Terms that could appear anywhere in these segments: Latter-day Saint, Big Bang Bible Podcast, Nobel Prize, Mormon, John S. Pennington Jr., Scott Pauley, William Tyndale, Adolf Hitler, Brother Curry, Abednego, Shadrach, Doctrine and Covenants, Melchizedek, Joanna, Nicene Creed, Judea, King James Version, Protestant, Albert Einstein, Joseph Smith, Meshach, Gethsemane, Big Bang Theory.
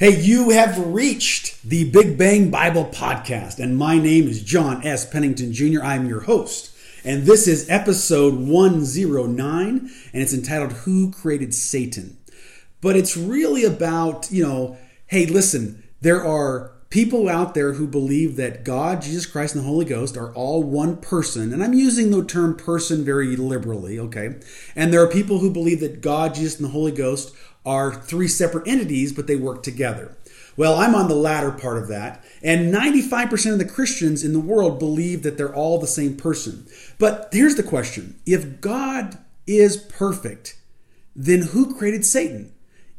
Hey, you have reached the Big Bang Bible Podcast, and my name is John S. Pennington Jr. I'm your host, and this is episode 109, and it's entitled, Who Created Satan? But it's really about, hey, listen, there are people out there who believe that God, Jesus Christ, and the Holy Ghost are all one person, and I'm using the term person very liberally, okay? And there are people who believe that God, Jesus, and the Holy Ghost are three separate entities, but they work together. Well, I'm on the latter part of that, and 95% of the Christians in the world believe that they're all the same person. But here's the question. If God is perfect, then who created Satan?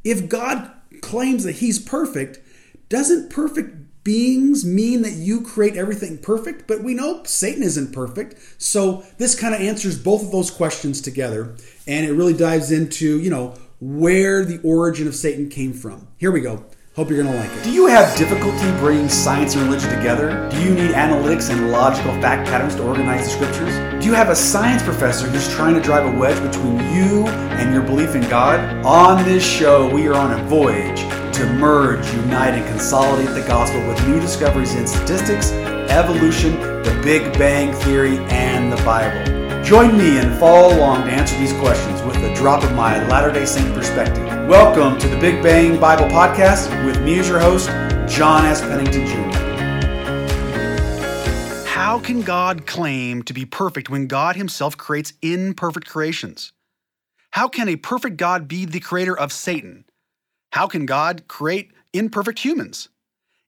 If God claims that he's perfect, doesn't perfect beings mean that you create everything perfect? But we know Satan isn't perfect, so this kind of answers both of those questions together, and it really dives into, where the origin of Satan came from. Here we go. Hope you're going to like it. Do you have difficulty bringing science and religion together? Do you need analytics and logical fact patterns to organize the scriptures? Do you have a science professor who's trying to drive a wedge between you and your belief in God? On this show, we are on a voyage to merge, unite, and consolidate the gospel with new discoveries in statistics, evolution, the Big Bang Theory, and the Bible. Join me and follow along to answer these questions with the drop of my Latter-day Saint perspective. Welcome to the Big Bang Bible Podcast with me as your host, John S. Pennington Jr. How can God claim to be perfect when God himself creates imperfect creations? How can a perfect God be the creator of Satan? How can God create imperfect humans?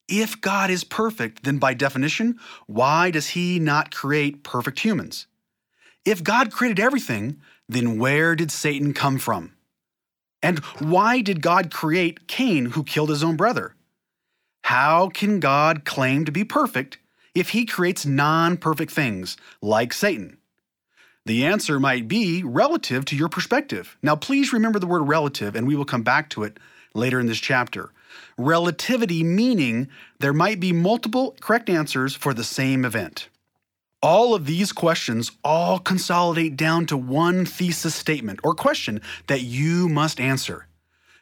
If God is perfect, then by definition, why does he not create perfect humans? If God created everything, then where did Satan come from? And why did God create Cain, who killed his own brother? How can God claim to be perfect if he creates non-perfect things, like Satan? The answer might be relative to your perspective. Now, please remember the word relative, and we will come back to it later in this chapter. Relativity meaning there might be multiple correct answers for the same event. All of these questions all consolidate down to one thesis statement or question that you must answer.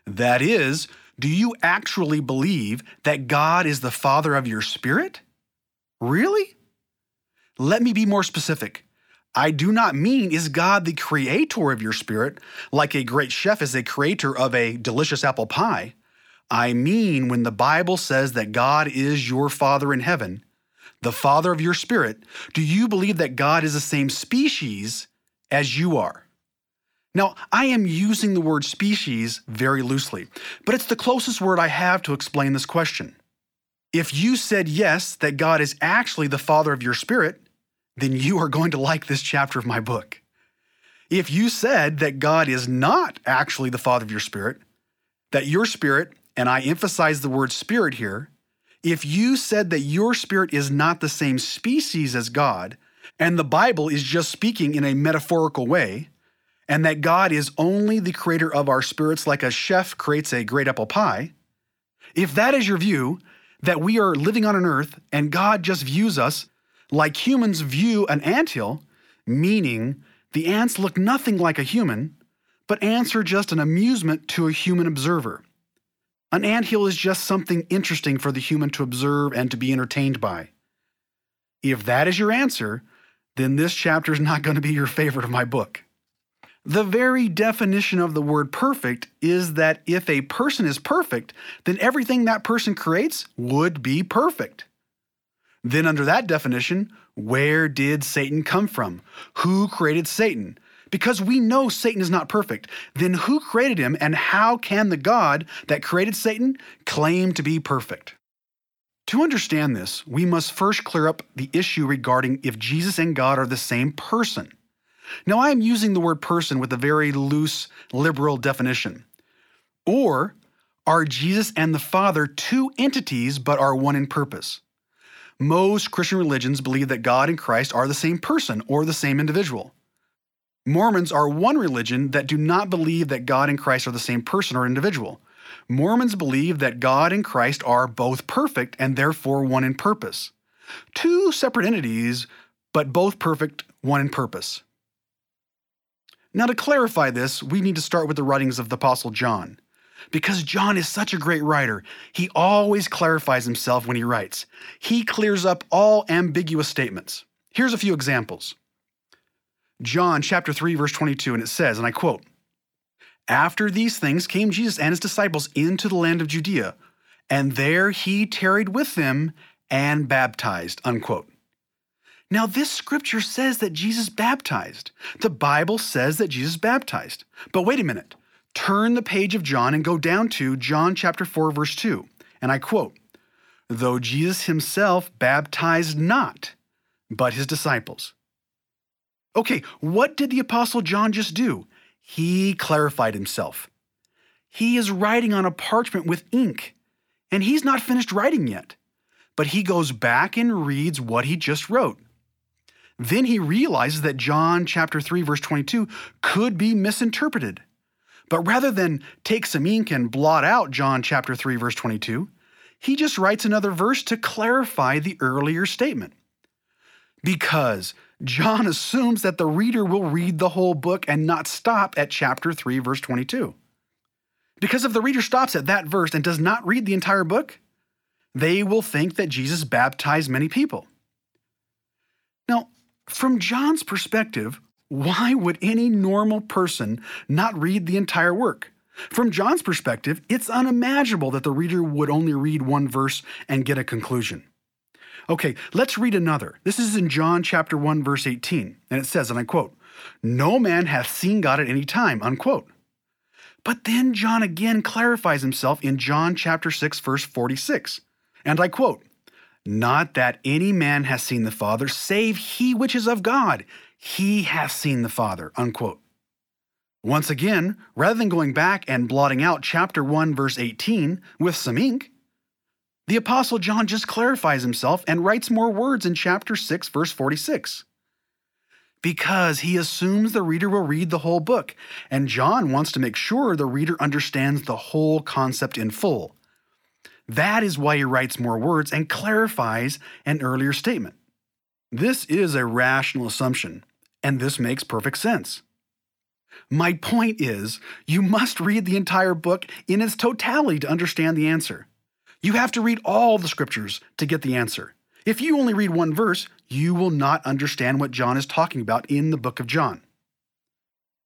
That is, do you actually believe that God is the Father of your spirit? Really? Let me be more specific. I do not mean is God the creator of your spirit, like a great chef is the creator of a delicious apple pie. I mean when the Bible says that God is your Father in heaven, the Father of your spirit, do you believe that God is the same species as you are? Now, I am using the word species very loosely, but it's the closest word I have to explain this question. If you said yes, that God is actually the Father of your spirit, then you are going to like this chapter of my book. If you said that God is not actually the Father of your spirit, that your spirit, and I emphasize the word spirit here, if you said that your spirit is not the same species as God, and the Bible is just speaking in a metaphorical way, and that God is only the creator of our spirits like a chef creates a great apple pie, if that is your view, that we are living on an earth and God just views us like humans view an anthill, meaning the ants look nothing like a human, but ants are just an amusement to a human observer. An anthill is just something interesting for the human to observe and to be entertained by. If that is your answer, then this chapter is not going to be your favorite of my book. The very definition of the word perfect is that if a person is perfect, then everything that person creates would be perfect. Then under that definition, where did Satan come from? Who created Satan? Because we know Satan is not perfect, then who created him and how can the God that created Satan claim to be perfect? To understand this, we must first clear up the issue regarding if Jesus and God are the same person. Now, I am using the word person with a very loose, liberal definition. Or are Jesus and the Father two entities but are one in purpose? Most Christian religions believe that God and Christ are the same person or the same individual. Mormons are one religion that do not believe that God and Christ are the same person or individual. Mormons believe that God and Christ are both perfect and therefore one in purpose. Two separate entities, but both perfect, one in purpose. Now, to clarify this, we need to start with the writings of the Apostle John. Because John is such a great writer, he always clarifies himself when he writes. He clears up all ambiguous statements. Here's a few examples. John chapter 3, verse 22, and it says, and I quote, "After these things came Jesus and his disciples into the land of Judea, and there he tarried with them and baptized," unquote. Now, this scripture says that Jesus baptized. The Bible says that Jesus baptized. But wait a minute. Turn the page of John and go down to John chapter 4, verse 2, and I quote, "Though Jesus himself baptized not, but his disciples." Okay, what did the Apostle John just do? He clarified himself. He is writing on a parchment with ink, and he's not finished writing yet. But he goes back and reads what he just wrote. Then he realizes that John chapter 3, verse 22 could be misinterpreted. But rather than take some ink and blot out John chapter 3, verse 22, he just writes another verse to clarify the earlier statement. Because John assumes that the reader will read the whole book and not stop at chapter 3, verse 22. Because if the reader stops at that verse and does not read the entire book, they will think that Jesus baptized many people. Now, from John's perspective, why would any normal person not read the entire work? From John's perspective, it's unimaginable that the reader would only read one verse and get a conclusion. Okay, let's read another. This is in John chapter 1, verse 18, and it says, and I quote, "No man hath seen God at any time," unquote. But then John again clarifies himself in John chapter 6, verse 46, and I quote, "Not that any man has seen the Father, save he which is of God. He has seen the Father," unquote. Once again, rather than going back and blotting out chapter 1, verse 18 with some ink, the Apostle John just clarifies himself and writes more words in chapter 6, verse 46. Because he assumes the reader will read the whole book, and John wants to make sure the reader understands the whole concept in full. That is why he writes more words and clarifies an earlier statement. This is a rational assumption. And this makes perfect sense. My point is, you must read the entire book in its totality to understand the answer. You have to read all the scriptures to get the answer. If you only read one verse, you will not understand what John is talking about in the book of John.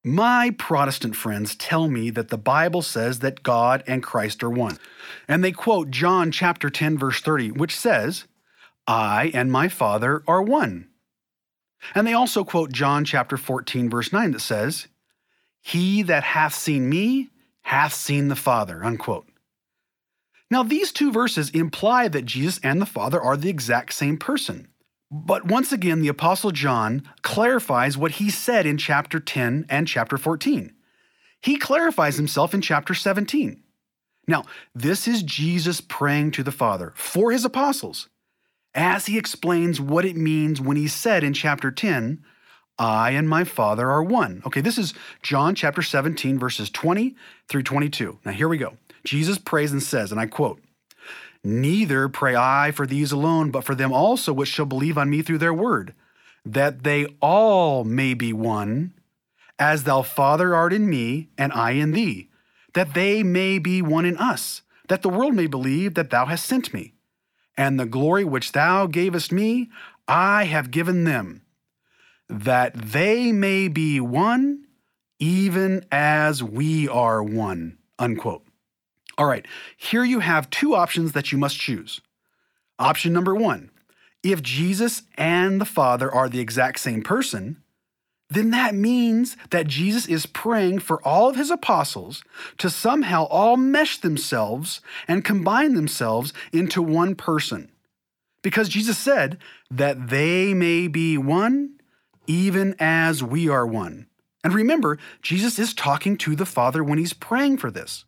My Protestant friends tell me that the Bible says that God and Christ are one. And they quote John chapter 10, verse 30, which says, "I and my Father are one." And they also quote John chapter 14, verse 9 that says, "He that hath seen me hath seen the Father," unquote. Now, these two verses imply that Jesus and the Father are the exact same person. But once again, the Apostle John clarifies what he said in chapter 10 and chapter 14. He clarifies himself in chapter 17. Now, this is Jesus praying to the Father for his apostles, as he explains what it means when he said in chapter 10, "I and my Father are one." Okay, this is John chapter 17, verses 20 through 22. Now here we go. Jesus prays and says, and I quote, "Neither pray I for these alone, but for them also which shall believe on me through their word, that they all may be one, as thou, Father, art in me, and I in thee, that they may be one in us, that the world may believe that thou hast sent me. And the glory which thou gavest me, I have given them, that they may be one, even as we are one," unquote. All right, here you have two options that you must choose. Option number one, if Jesus and the Father are the exact same person, then that means that Jesus is praying for all of his apostles to somehow all mesh themselves and combine themselves into one person. Because Jesus said that they may be one, even as we are one. And remember, Jesus is talking to the Father when he's praying for this.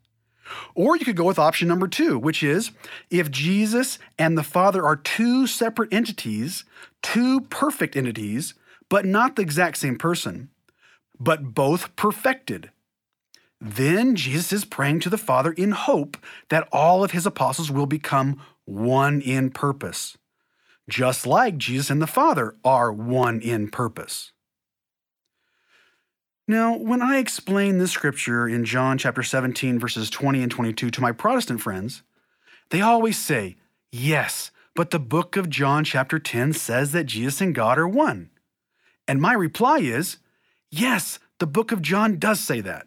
Or you could go with option number two, which is if Jesus and the Father are two separate entities, two perfect entities, but not the exact same person, but both perfected, then Jesus is praying to the Father in hope that all of his apostles will become one in purpose, just like Jesus and the Father are one in purpose. Now, when I explain this scripture in John chapter 17, verses 20 and 22 to my Protestant friends, they always say, yes, but the book of John chapter 10 says that Jesus and God are one. And my reply is, yes, the book of John does say that.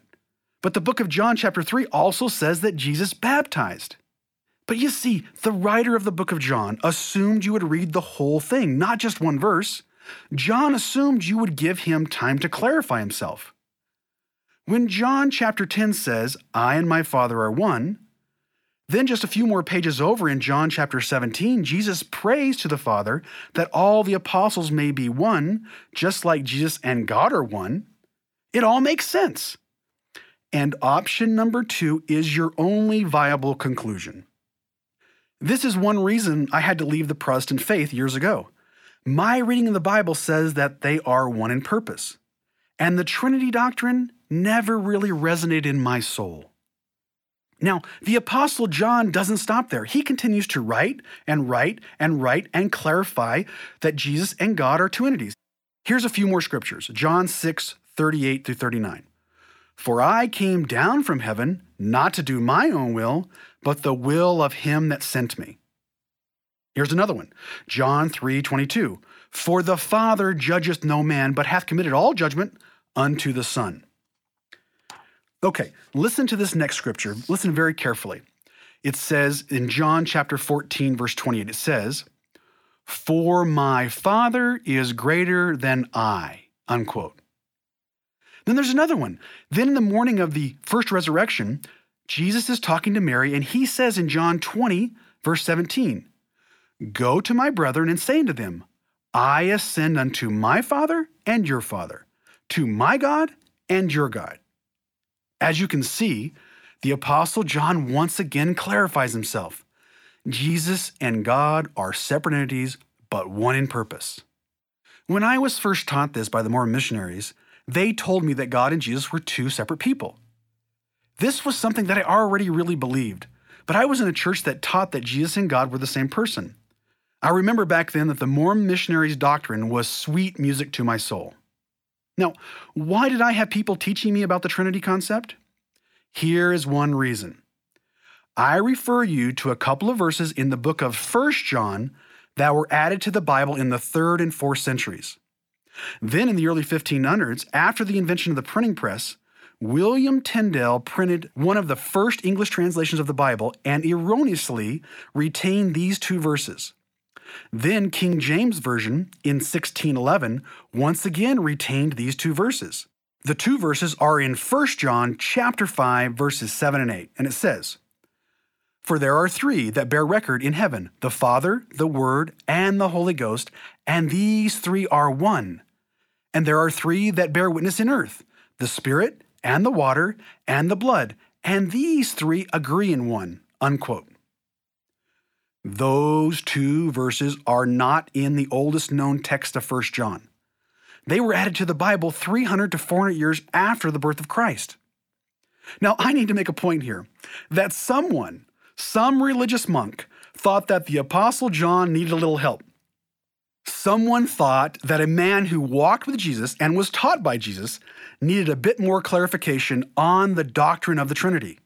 But the book of John chapter 3 also says that Jesus baptized. But you see, the writer of the book of John assumed you would read the whole thing, not just one verse. John assumed you would give him time to clarify himself. When John chapter 10 says, I and my Father are one, then just a few more pages over in John chapter 17, Jesus prays to the Father that all the apostles may be one, just like Jesus and God are one. It all makes sense. And option number 2 is your only viable conclusion. This is one reason I had to leave the Protestant faith years ago. My reading of the Bible says that they are one in purpose, and the Trinity doctrine never really resonated in my soul. Now, the Apostle John doesn't stop there. He continues to write and clarify that Jesus and God are two entities. Here's a few more scriptures. John 6:38 through 39. For I came down from heaven, not to do my own will, but the will of him that sent me. Here's another one. John 3:22. For the Father judgeth no man, but hath committed all judgment unto the Son. Okay, listen to this next scripture. Listen very carefully. It says in John chapter 14, verse 28, it says, For my Father is greater than I, unquote. Then there's another one. Then in the morning of the first resurrection, Jesus is talking to Mary, and he says in John 20, verse 17, Go to my brethren and say unto them, I ascend unto my Father and your Father, to my God and your God. As you can see, the Apostle John once again clarifies himself. Jesus and God are separate entities, but one in purpose. When I was first taught this by the Mormon missionaries, they told me that God and Jesus were two separate people. This was something that I already really believed, but I was in a church that taught that Jesus and God were the same person. I remember back then that the Mormon missionaries' doctrine was sweet music to my soul. Now, why did I have people teaching me about the Trinity concept? Here is one reason. I refer you to a couple of verses in the book of 1 John that were added to the Bible in the 3rd and 4th centuries. Then in the early 1500s, after the invention of the printing press, William Tyndale printed one of the first English translations of the Bible and erroneously retained these two verses. Then King James Version in 1611 once again retained these two verses. The two verses are in 1 John chapter 5, verses 7 and 8, and it says, For there are three that bear record in heaven, the Father, the Word, and the Holy Ghost, and these three are one. And there are three that bear witness in earth, the Spirit, and the water, and the blood, and these three agree in one, unquote. Those two verses are not in the oldest known text of 1 John. They were added to the Bible 300 to 400 years after the birth of Christ. Now, I need to make a point here that some religious monk, thought that the Apostle John needed a little help. Someone thought that a man who walked with Jesus and was taught by Jesus needed a bit more clarification on the doctrine of the Trinity,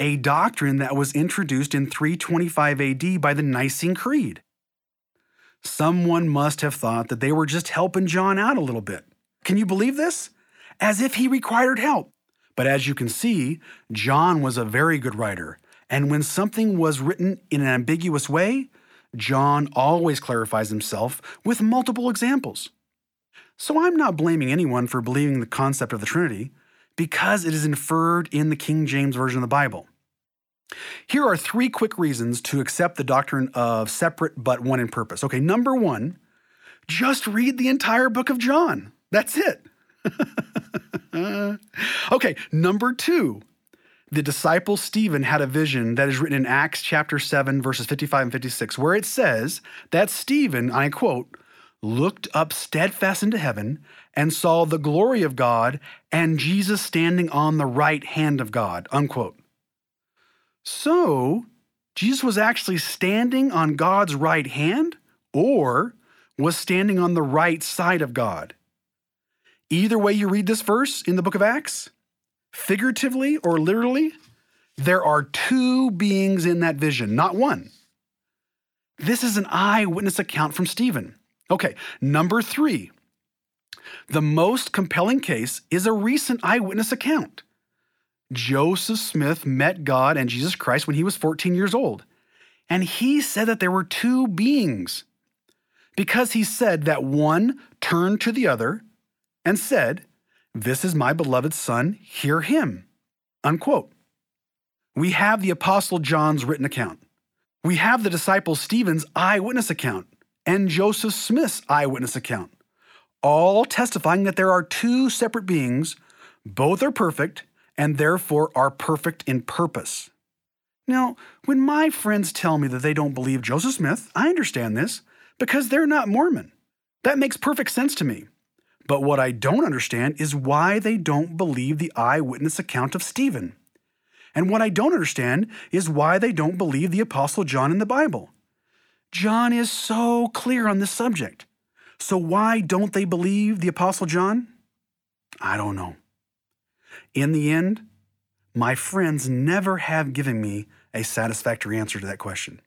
a doctrine that was introduced in 325 AD by the Nicene Creed. Someone must have thought that they were just helping John out a little bit. Can you believe this? As if he required help. But as you can see, John was a very good writer, and when something was written in an ambiguous way, John always clarifies himself with multiple examples. So I'm not blaming anyone for believing the concept of the Trinity, because it is inferred in the King James Version of the Bible. Here are 3 quick reasons to accept the doctrine of separate but one in purpose. Okay, number 1, just read the entire book of John. That's it. Okay, number 2, the disciple Stephen had a vision that is written in Acts chapter 7, verses 55 and 56, where it says that Stephen, I quote, looked up steadfast into heaven and saw the glory of God and Jesus standing on the right hand of God, unquote. So, Jesus was actually standing on God's right hand or was standing on the right side of God. Either way you read this verse in the book of Acts, figuratively or literally, there are two beings in that vision, not one. This is an eyewitness account from Stephen. Okay, number three, the most compelling case is a recent eyewitness account. Joseph Smith met God and Jesus Christ when he was 14 years old, and he said that there were two beings because he said that one turned to the other and said, "This is my beloved son, hear him," unquote. We have the Apostle John's written account. We have the disciple Stephen's eyewitness account and Joseph Smith's eyewitness account, all testifying that there are two separate beings, both are perfect, and therefore are perfect in purpose. Now, when my friends tell me that they don't believe Joseph Smith, I understand this because they're not Mormon. That makes perfect sense to me. But what I don't understand is why they don't believe the eyewitness account of Stephen. And what I don't understand is why they don't believe the Apostle John in the Bible. John is so clear on this subject. So why don't they believe the Apostle John? I don't know. In the end, my friends never have given me a satisfactory answer to that question.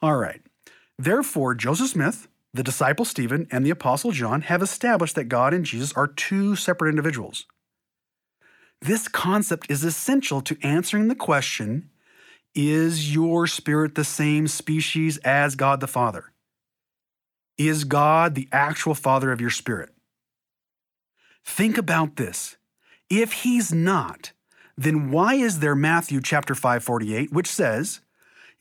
All right. Therefore, Joseph Smith, the disciple Stephen, and the Apostle John have established that God and Jesus are two separate individuals. This concept is essential to answering the question, is your spirit the same species as God the Father? Is God the actual Father of your spirit? Think about this. If he's not, then why is there Matthew chapter 5:48, which says,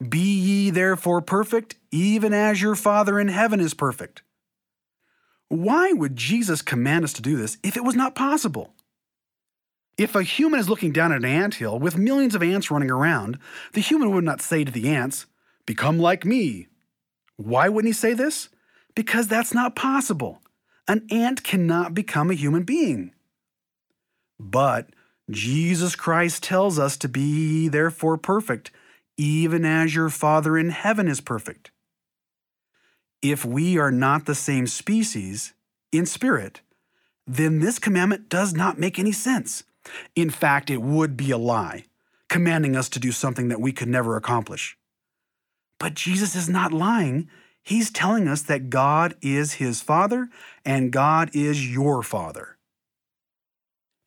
"Be ye therefore perfect, even as your Father in heaven is perfect"? Why would Jesus command us to do this if it was not possible? If a human is looking down at an anthill with millions of ants running around, the human would not say to the ants, "Become like me." Why wouldn't he say this? Because that's not possible. An ant cannot become a human being. But Jesus Christ tells us to be therefore perfect, even as your Father in heaven is perfect. If we are not the same species in spirit, then this commandment does not make any sense. In fact, it would be a lie, commanding us to do something that we could never accomplish. But Jesus is not lying. He's telling us that God is his Father and God is your Father.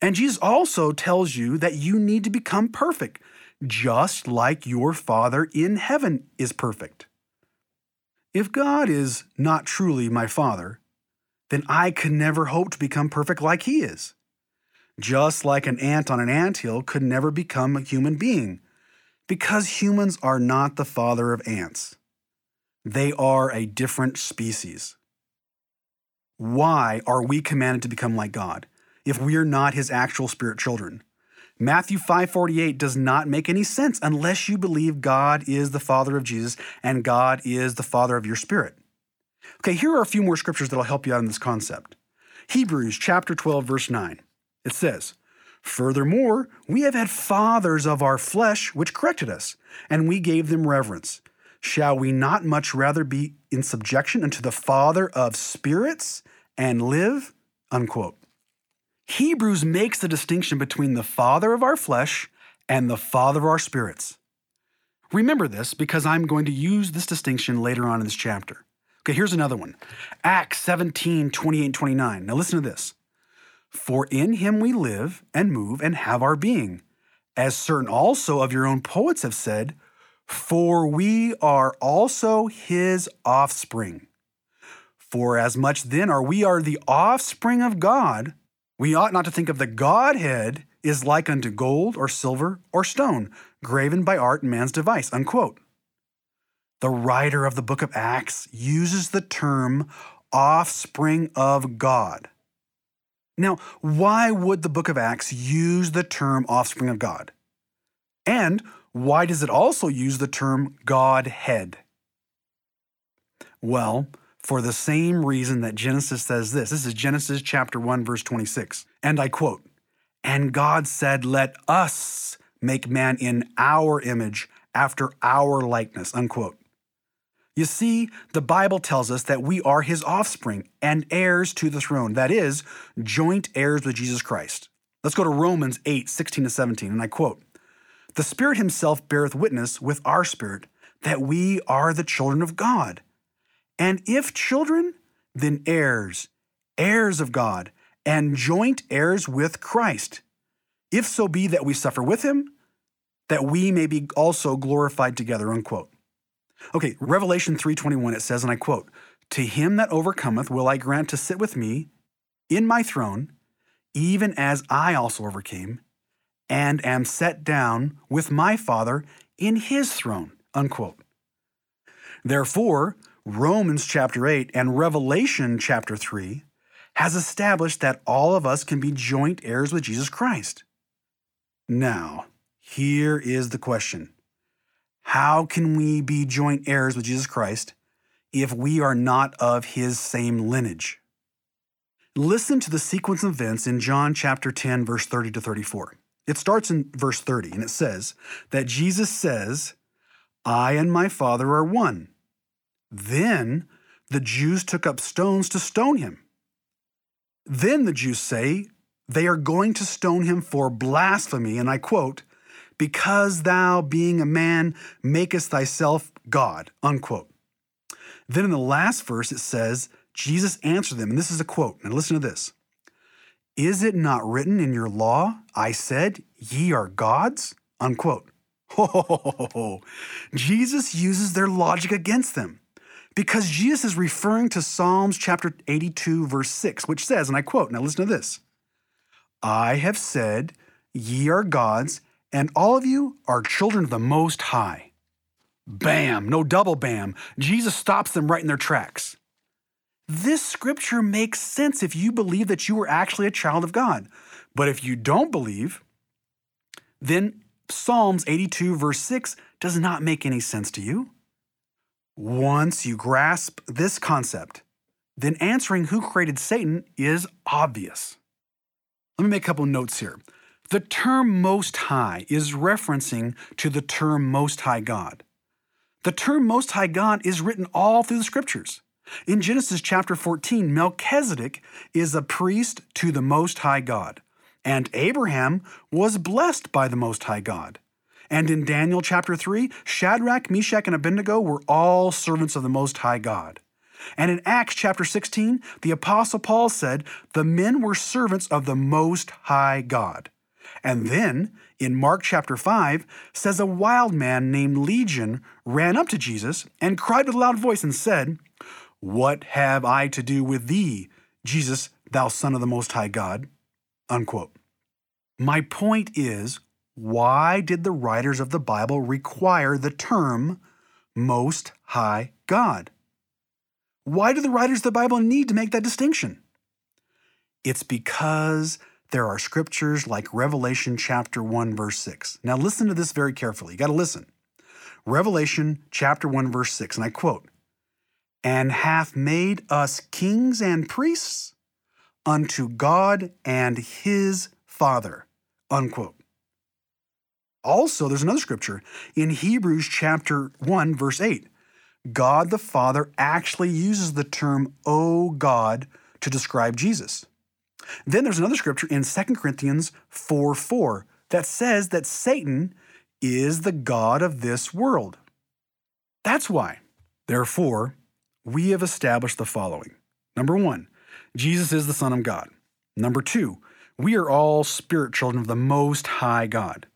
And Jesus also tells you that you need to become perfect, just like your Father in heaven is perfect. If God is not truly my Father, then I could never hope to become perfect like he is. Just like an ant on an anthill could never become a human being, because humans are not the father of ants. They are a different species. Why are we commanded to become like God if we are not his actual spirit children? Matthew 5:48 does not make any sense unless you believe God is the Father of Jesus and God is the Father of your spirit. Okay, here are a few more scriptures that will help you out in this concept. Hebrews chapter 12, verse 9. It says, "Furthermore, we have had fathers of our flesh which corrected us, and we gave them reverence. Shall we not much rather be in subjection unto the Father of spirits and live?" Unquote. Hebrews makes the distinction between the father of our flesh and the father of our spirits. Remember this because I'm going to use this distinction later on in this chapter. Okay, here's another one. Acts 17, 28 and 29. Now listen to this. "For in him we live and move and have our being, as certain also of your own poets have said, for we are also his offspring. For as much then are we are the offspring of God, we ought not to think of the Godhead is like unto gold or silver or stone, graven by art and man's device," unquote. The writer of the book of Acts uses the term offspring of God. Now, why would the book of Acts use the term offspring of God? And why does it also use the term Godhead? Well, for the same reason that Genesis says this. This is Genesis chapter 1, verse 26. And I quote, "And God said, let us make man in our image after our likeness," unquote. You see, the Bible tells us that we are his offspring and heirs to the throne. That is, joint heirs with Jesus Christ. Let's go to Romans 8, 16 to 17, and I quote, "The Spirit himself beareth witness with our spirit that we are the children of God. And if children, then heirs, heirs of God, and joint heirs with Christ. If so be that we suffer with him, that we may be also glorified together," unquote. Okay, Revelation 3:21, it says, and I quote, "To him that overcometh will I grant to sit with me in my throne, even as I also overcame, and am set down with my Father in his throne," unquote. Therefore, Romans chapter 8 and Revelation chapter 3 has established that all of us can be joint heirs with Jesus Christ. Now, here is the question. How can we be joint heirs with Jesus Christ if we are not of his same lineage? Listen to the sequence of events in John chapter 10, verse 30 to 34. It starts in verse 30, and it says that Jesus says, "I and my Father are one." Then the Jews took up stones to stone him. Then the Jews say they are going to stone him for blasphemy, and I quote, "Because thou, being a man, makest thyself God," unquote. Then in the last verse it says, Jesus answered them, and this is a quote, and listen to this, "Is it not written in your law, I said, ye are gods," unquote. Oh, Jesus uses their logic against them because Jesus is referring to Psalms chapter 82, verse 6, which says, and I quote, now listen to this, "I have said, ye are gods, and all of you are children of the Most High." Bam, no double bam. Jesus stops them right in their tracks. This scripture makes sense if you believe that you were actually a child of God. But if you don't believe, then Psalms 82 verse 6 does not make any sense to you. Once you grasp this concept, then answering who created Satan is obvious. Let me make a couple notes here. The term Most High is referencing to the term Most High God. The term Most High God is written all through the scriptures. In Genesis chapter 14, Melchizedek is a priest to the Most High God, and Abraham was blessed by the Most High God. And in Daniel chapter 3, Shadrach, Meshach, and Abednego were all servants of the Most High God. And in Acts chapter 16, the Apostle Paul said, "The men were servants of the Most High God." And then, in Mark chapter 5, says a wild man named Legion ran up to Jesus and cried with a loud voice and said, "What have I to do with thee, Jesus, thou Son of the Most High God?" Unquote. My point is, why did the writers of the Bible require the term Most High God? Why do the writers of the Bible need to make that distinction? It's because there are scriptures like Revelation chapter 1, verse 6. Now listen to this very carefully. You got to listen. Revelation chapter 1, verse 6, and I quote, "And hath made us kings and priests unto God and his Father," unquote. Also, there's another scripture in Hebrews chapter 1, verse 8. God the Father actually uses the term, "O God," to describe Jesus. Then there's another scripture in 2 Corinthians 4:4 that says that Satan is the god of this world. That's why, therefore, we have established the following. Number one, Jesus is the Son of God. Number two, we are all spirit children of the Most High God.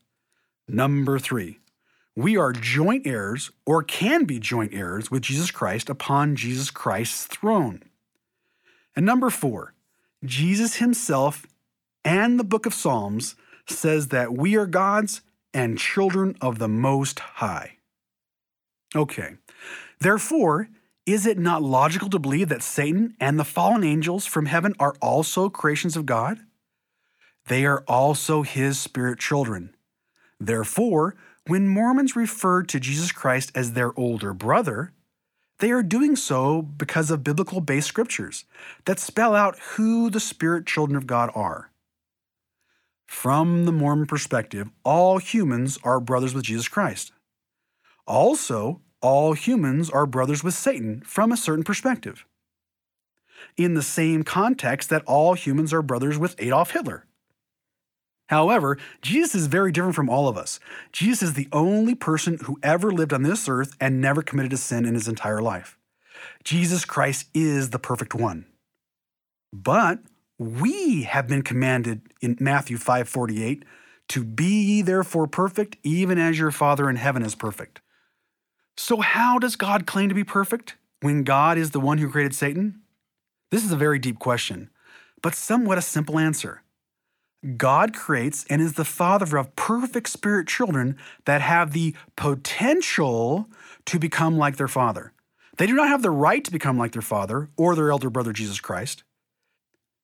Number three, we are joint heirs or can be joint heirs with Jesus Christ upon Jesus Christ's throne. And number four, Jesus himself and the book of Psalms says that we are gods and children of the Most High. Okay, therefore, is it not logical to believe that Satan and the fallen angels from heaven are also creations of God? They are also his spirit children. Therefore, when Mormons refer to Jesus Christ as their older brother, they are doing so because of biblical-based scriptures that spell out who the spirit children of God are. From the Mormon perspective, all humans are brothers with Jesus Christ. Also, all humans are brothers with Satan from a certain perspective, in the same context that all humans are brothers with Adolf Hitler. However, Jesus is very different from all of us. Jesus is the only person who ever lived on this earth and never committed a sin in his entire life. Jesus Christ is the perfect one. But we have been commanded in Matthew 5:48 to be ye therefore perfect, even as your Father in heaven is perfect. So how does God claim to be perfect when God is the one who created Satan? This is a very deep question, but somewhat a simple answer. God creates and is the father of perfect spirit children that have the potential to become like their father. They do not have the right to become like their father or their elder brother, Jesus Christ.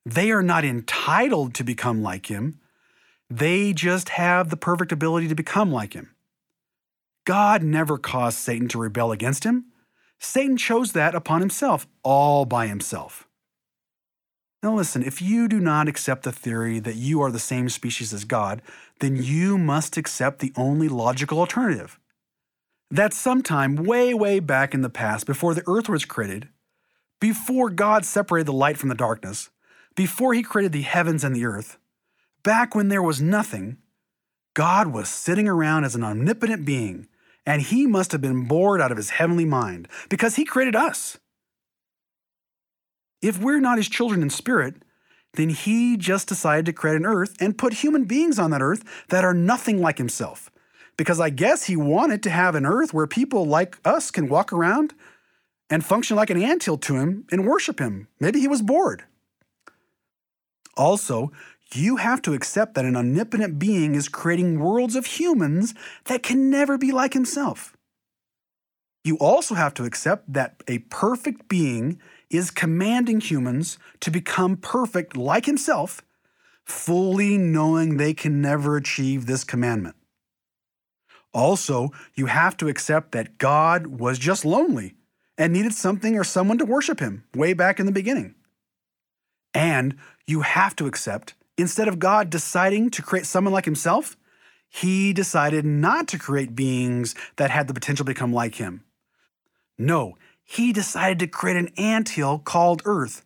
They are not entitled to become like him. They just have the perfect ability to become like him. God never caused Satan to rebel against him. Satan chose that upon himself, all by himself. Now listen, if you do not accept the theory that you are the same species as God, then you must accept the only logical alternative. That sometime way, way back in the past, before the earth was created, before God separated the light from the darkness, before he created the heavens and the earth, back when there was nothing, God was sitting around as an omnipotent being, and he must have been bored out of his heavenly mind because he created us. If we're not his children in spirit, then he just decided to create an earth and put human beings on that earth that are nothing like himself. Because I guess he wanted to have an earth where people like us can walk around and function like an anthill to him and worship him. Maybe he was bored. Also, you have to accept that an omnipotent being is creating worlds of humans that can never be like himself. You also have to accept that a perfect being is commanding humans to become perfect like himself, fully knowing they can never achieve this commandment. Also, you have to accept that God was just lonely and needed something or someone to worship him way back in the beginning. And you have to accept, instead of God deciding to create someone like himself, he decided not to create beings that had the potential to become like him. No, he decided to create an anthill called Earth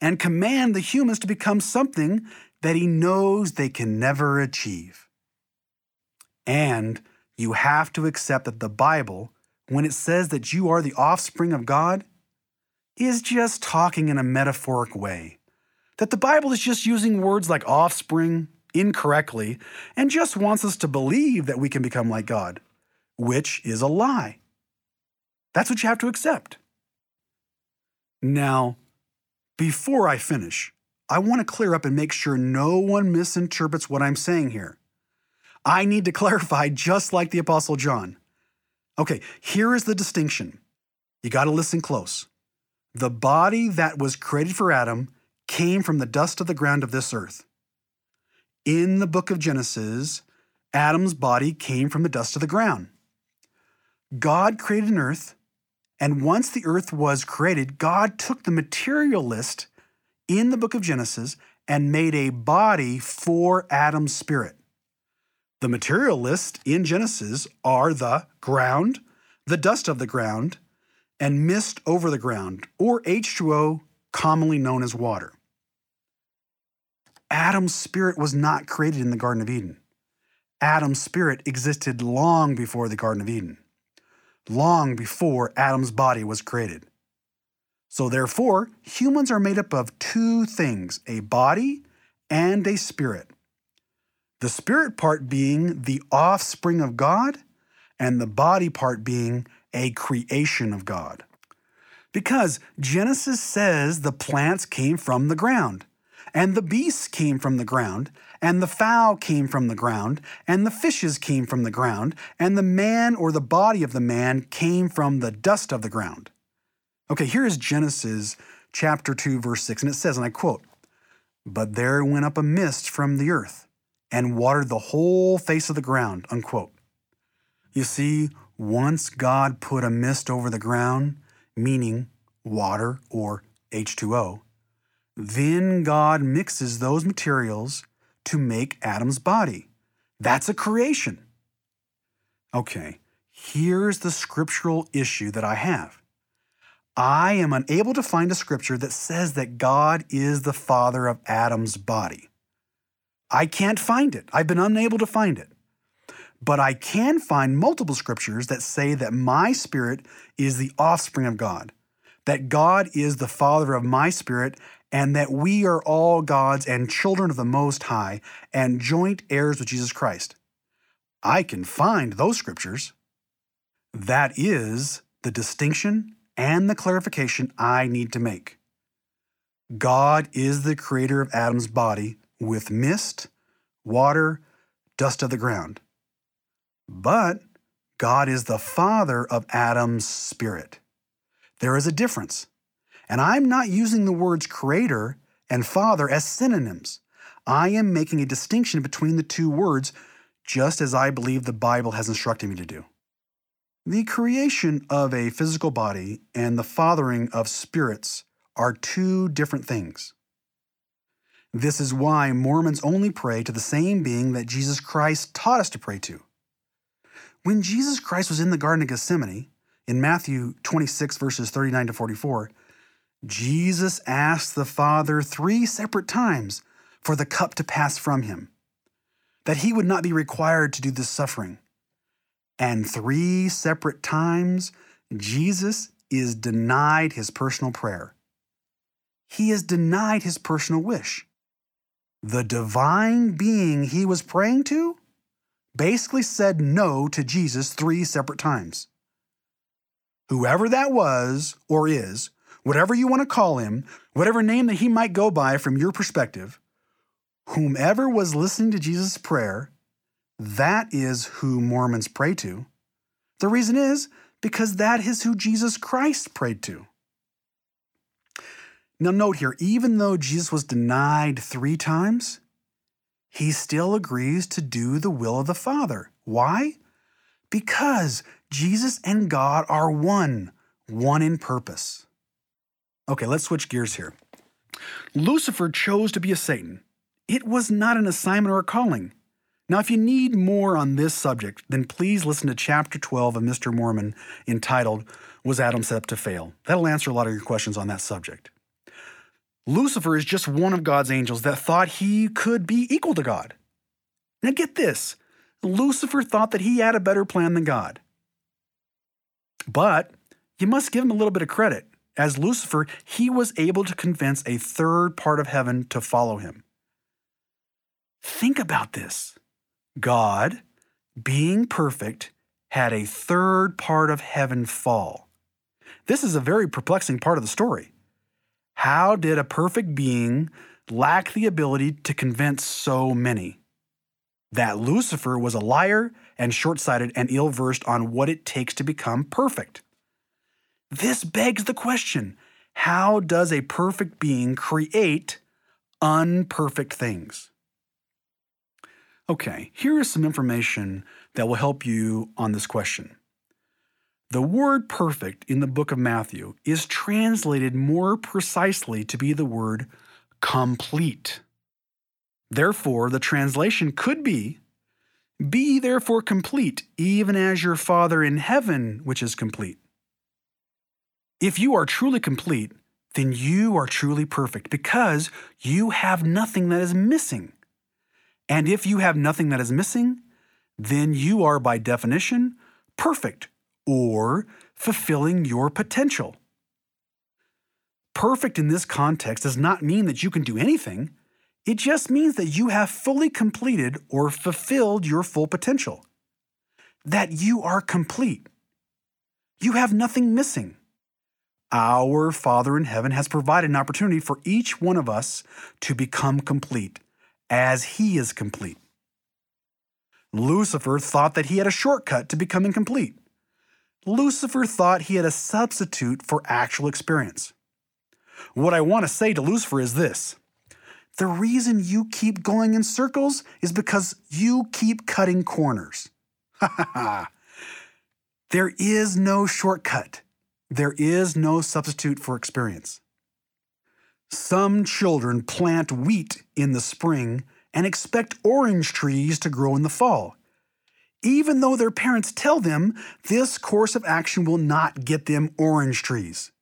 and command the humans to become something that he knows they can never achieve. And you have to accept that the Bible, when it says that you are the offspring of God, is just talking in a metaphoric way. That the Bible is just using words like offspring incorrectly and just wants us to believe that we can become like God, which is a lie. That's what you have to accept. Now, before I finish, I want to clear up and make sure no one misinterprets what I'm saying here. I need to clarify, just like the Apostle John. Okay, here is the distinction. You got to listen close. The body that was created for Adam came from the dust of the ground of this earth. In the book of Genesis, Adam's body came from the dust of the ground. God created an earth, and once the earth was created, God took the materialist in the book of Genesis and made a body for Adam's spirit. The materialists in Genesis are the ground, the dust of the ground, and mist over the ground, or H2O, commonly known as water. Adam's spirit was not created in the Garden of Eden. Adam's spirit existed long before the Garden of Eden, long before Adam's body was created. So therefore, humans are made up of two things, a body and a spirit. The spirit part being the offspring of God, and the body part being a creation of God. Because Genesis says the plants came from the ground, and the beasts came from the ground, and the fowl came from the ground, and the fishes came from the ground, and the man or the body of the man came from the dust of the ground. Okay, here is Genesis chapter 2, verse 6, and it says, and I quote, "But there went up a mist from the earth and watered the whole face of the ground," unquote. You see, once God put a mist over the ground, meaning water or H2O, then God mixes those materials to make Adam's body. That's a creation. Okay, here's the scriptural issue that I have. I am unable to find a scripture that says that God is the father of Adam's body. I can't find it. I've been unable to find it. But I can find multiple scriptures that say that my spirit is the offspring of God, that God is the father of my spirit, and that we are all God's and children of the Most High and joint heirs with Jesus Christ. I can find those scriptures. That is the distinction and the clarification I need to make. God is the creator of Adam's body with mist, water, dust of the ground. But God is the father of Adam's spirit. There is a difference. And I'm not using the words creator and father as synonyms. I am making a distinction between the two words, just as I believe the Bible has instructed me to do. The creation of a physical body and the fathering of spirits are two different things. This is why Mormons only pray to the same being that Jesus Christ taught us to pray to. When Jesus Christ was in the Garden of Gethsemane, in Matthew 26, verses 39 to 44, Jesus asked the Father three separate times for the cup to pass from him, that he would not be required to do this suffering. And three separate times, Jesus is denied his personal prayer. He is denied his personal wish. The divine being he was praying to basically said no to Jesus three separate times. Whoever that was or is, whatever you want to call him, whatever name that he might go by from your perspective, whomever was listening to Jesus' prayer, that is who Mormons pray to. The reason is because that is who Jesus Christ prayed to. Now note here, even though Jesus was denied three times, he still agrees to do the will of the Father. Why? Because Jesus and God are one in purpose. Okay, let's switch gears here. Lucifer chose to be a Satan. It was not an assignment or a calling. Now, if you need more on this subject, then please listen to Chapter 12 of Mr. Mormon entitled, Was Adam Set Up to Fail? That'll answer a lot of your questions on that subject. Lucifer is just one of God's angels that thought he could be equal to God. Now get this, Lucifer thought that he had a better plan than God. But you must give him a little bit of credit. As Lucifer, he was able to convince a third part of heaven to follow him. Think about this. God, being perfect, had a third part of heaven fall. This is a very perplexing part of the story. How did a perfect being lack the ability to convince so many? That Lucifer was a liar and short-sighted and ill-versed on what it takes to become perfect. This begs the question, how does a perfect being create unperfect things? Okay, here is some information that will help you on this question. The word perfect in the book of Matthew is translated more precisely to be the word complete. Therefore, the translation could be therefore complete, even as your Father in heaven, which is complete. If you are truly complete, then you are truly perfect because you have nothing that is missing. And if you have nothing that is missing, then you are by definition perfect or fulfilling your potential. Perfect in this context does not mean that you can do anything. It just means that you have fully completed or fulfilled your full potential. That you are complete. You have nothing missing. Our Father in heaven has provided an opportunity for each one of us to become complete, as he is complete. Lucifer thought that he had a shortcut to becoming complete. Lucifer thought he had a substitute for actual experience. What I want to say to Lucifer is this. The reason you keep going in circles is because you keep cutting corners. There is no shortcut. There is no substitute for experience. Some children plant wheat in the spring and expect orange trees to grow in the fall. even though their parents tell them this course of action will not get them orange trees.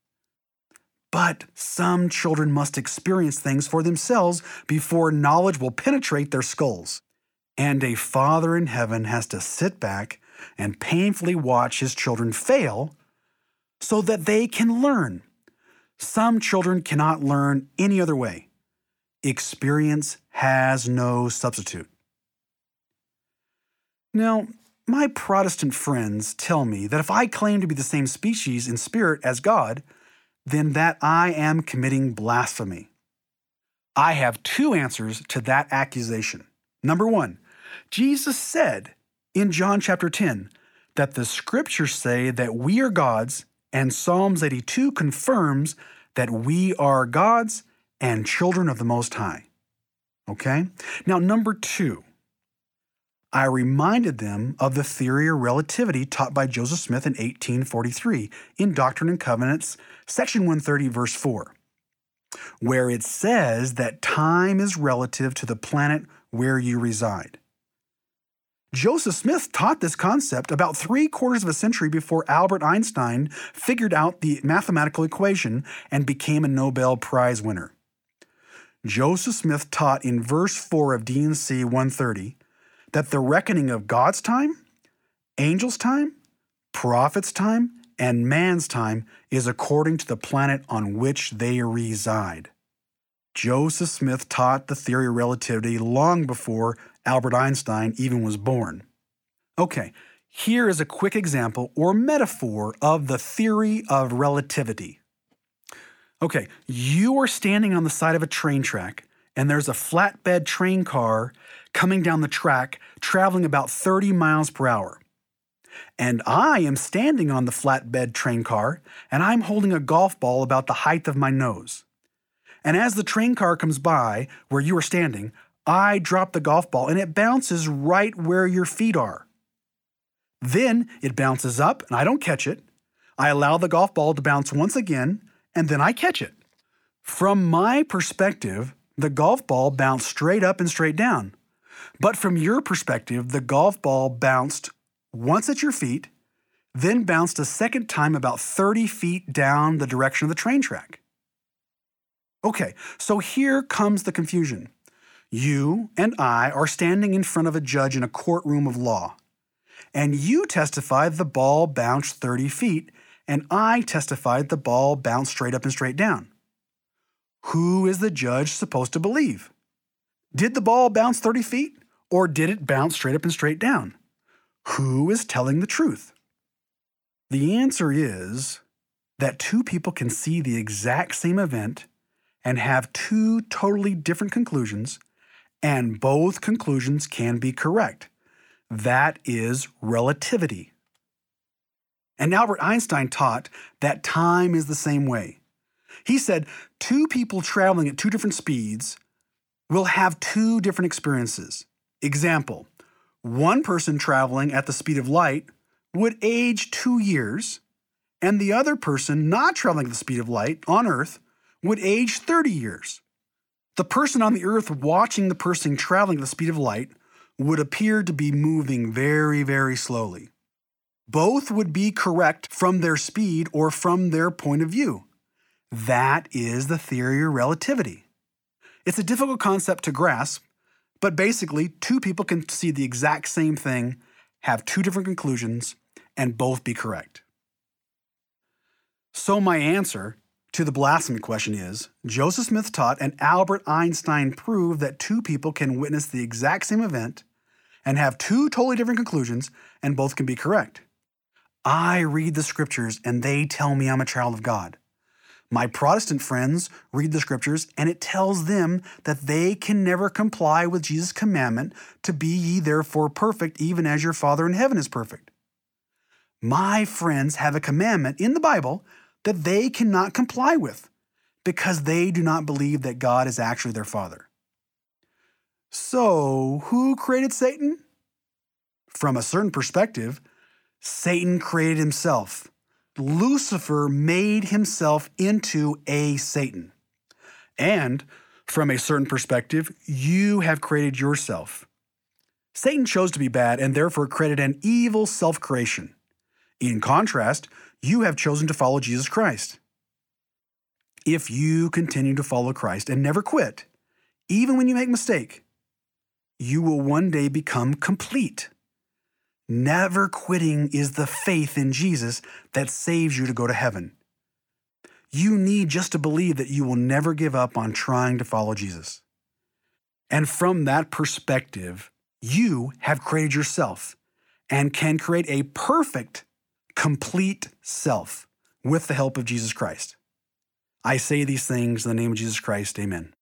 But some children must experience things for themselves before knowledge will penetrate their skulls. And a father in heaven has to sit back and painfully watch his children fail so that they can learn. Some children cannot learn any other way. Experience has no substitute. Now, my Protestant friends tell me that if I claim to be the same species and spirit as God, then that I am committing blasphemy. I have two answers to that accusation. Number one, Jesus said in John chapter 10 that the scriptures say that we are God's, and Psalms 82 confirms that we are God's and children of the Most High. Okay? Now, number two, I reminded them of the theory of relativity taught by Joseph Smith in 1843 in Doctrine and Covenants, section 130, verse 4, where it says that time is relative to the planet where you reside. Joseph Smith taught this concept about 3/4 of a century before Albert Einstein figured out the mathematical equation and became a Nobel Prize winner. Joseph Smith taught in verse 4 of D&C 130 that the reckoning of God's time, angels' time, prophets' time, and man's time is according to the planet on which they reside. Joseph Smith taught the theory of relativity long before Albert Einstein even was born. Okay, here is a quick example or metaphor of the theory of relativity. Okay, you are standing on the side of a train track, and there's a flatbed train car coming down the track, traveling about 30 miles per hour. And I am standing on the flatbed train car, and I'm holding a golf ball about the height of my nose. And as the train car comes by where you are standing, I drop the golf ball and it bounces right where your feet are. Then it bounces up and I don't catch it. I allow the golf ball to bounce once again and then I catch it. From my perspective, the golf ball bounced straight up and straight down. But from your perspective, the golf ball bounced once at your feet, then bounced a second time about 30 feet down the direction of the train track. Okay, so here comes the confusion. You and I are standing in front of a judge in a courtroom of law, and you testified the ball bounced 30 feet, and I testified the ball bounced straight up and straight down. Who is the judge supposed to believe? Did the ball bounce 30 feet, or did it bounce straight up and straight down? Who is telling the truth? The answer is that two people can see the exact same event and have two totally different conclusions, and both conclusions can be correct. That is relativity. And Albert Einstein taught that time is the same way. He said two people traveling at two different speeds will have two different experiences. Example, one person traveling at the speed of light would age 2 years, and the other person not traveling at the speed of light on Earth would age 30 years. The person on the Earth watching the person traveling at the speed of light would appear to be moving very, very slowly. Both would be correct from their speed or from their point of view. That is the theory of relativity. It's a difficult concept to grasp, but basically, two people can see the exact same thing, have two different conclusions, and both be correct. So my answer to the blasphemy question is, Joseph Smith taught and Albert Einstein proved that two people can witness the exact same event and have two totally different conclusions, and both can be correct. I read the scriptures and they tell me I'm a child of God. My Protestant friends read the scriptures and it tells them that they can never comply with Jesus' commandment to be ye therefore perfect even as your Father in heaven is perfect. My friends have a commandment in the Bible that they cannot comply with because they do not believe that God is actually their Father. So, who created Satan? From a certain perspective, Satan created himself. Lucifer made himself into a Satan. And from a certain perspective, you have created yourself. Satan chose to be bad and therefore created an evil self-creation. In contrast, you have chosen to follow Jesus Christ. If you continue to follow Christ and never quit, even when you make a mistake, you will one day become complete. Never quitting is the faith in Jesus that saves you to go to heaven. You need just to believe that you will never give up on trying to follow Jesus. And from that perspective, you have created yourself and can create a perfect, complete self with the help of Jesus Christ. I say these things in the name of Jesus Christ. Amen.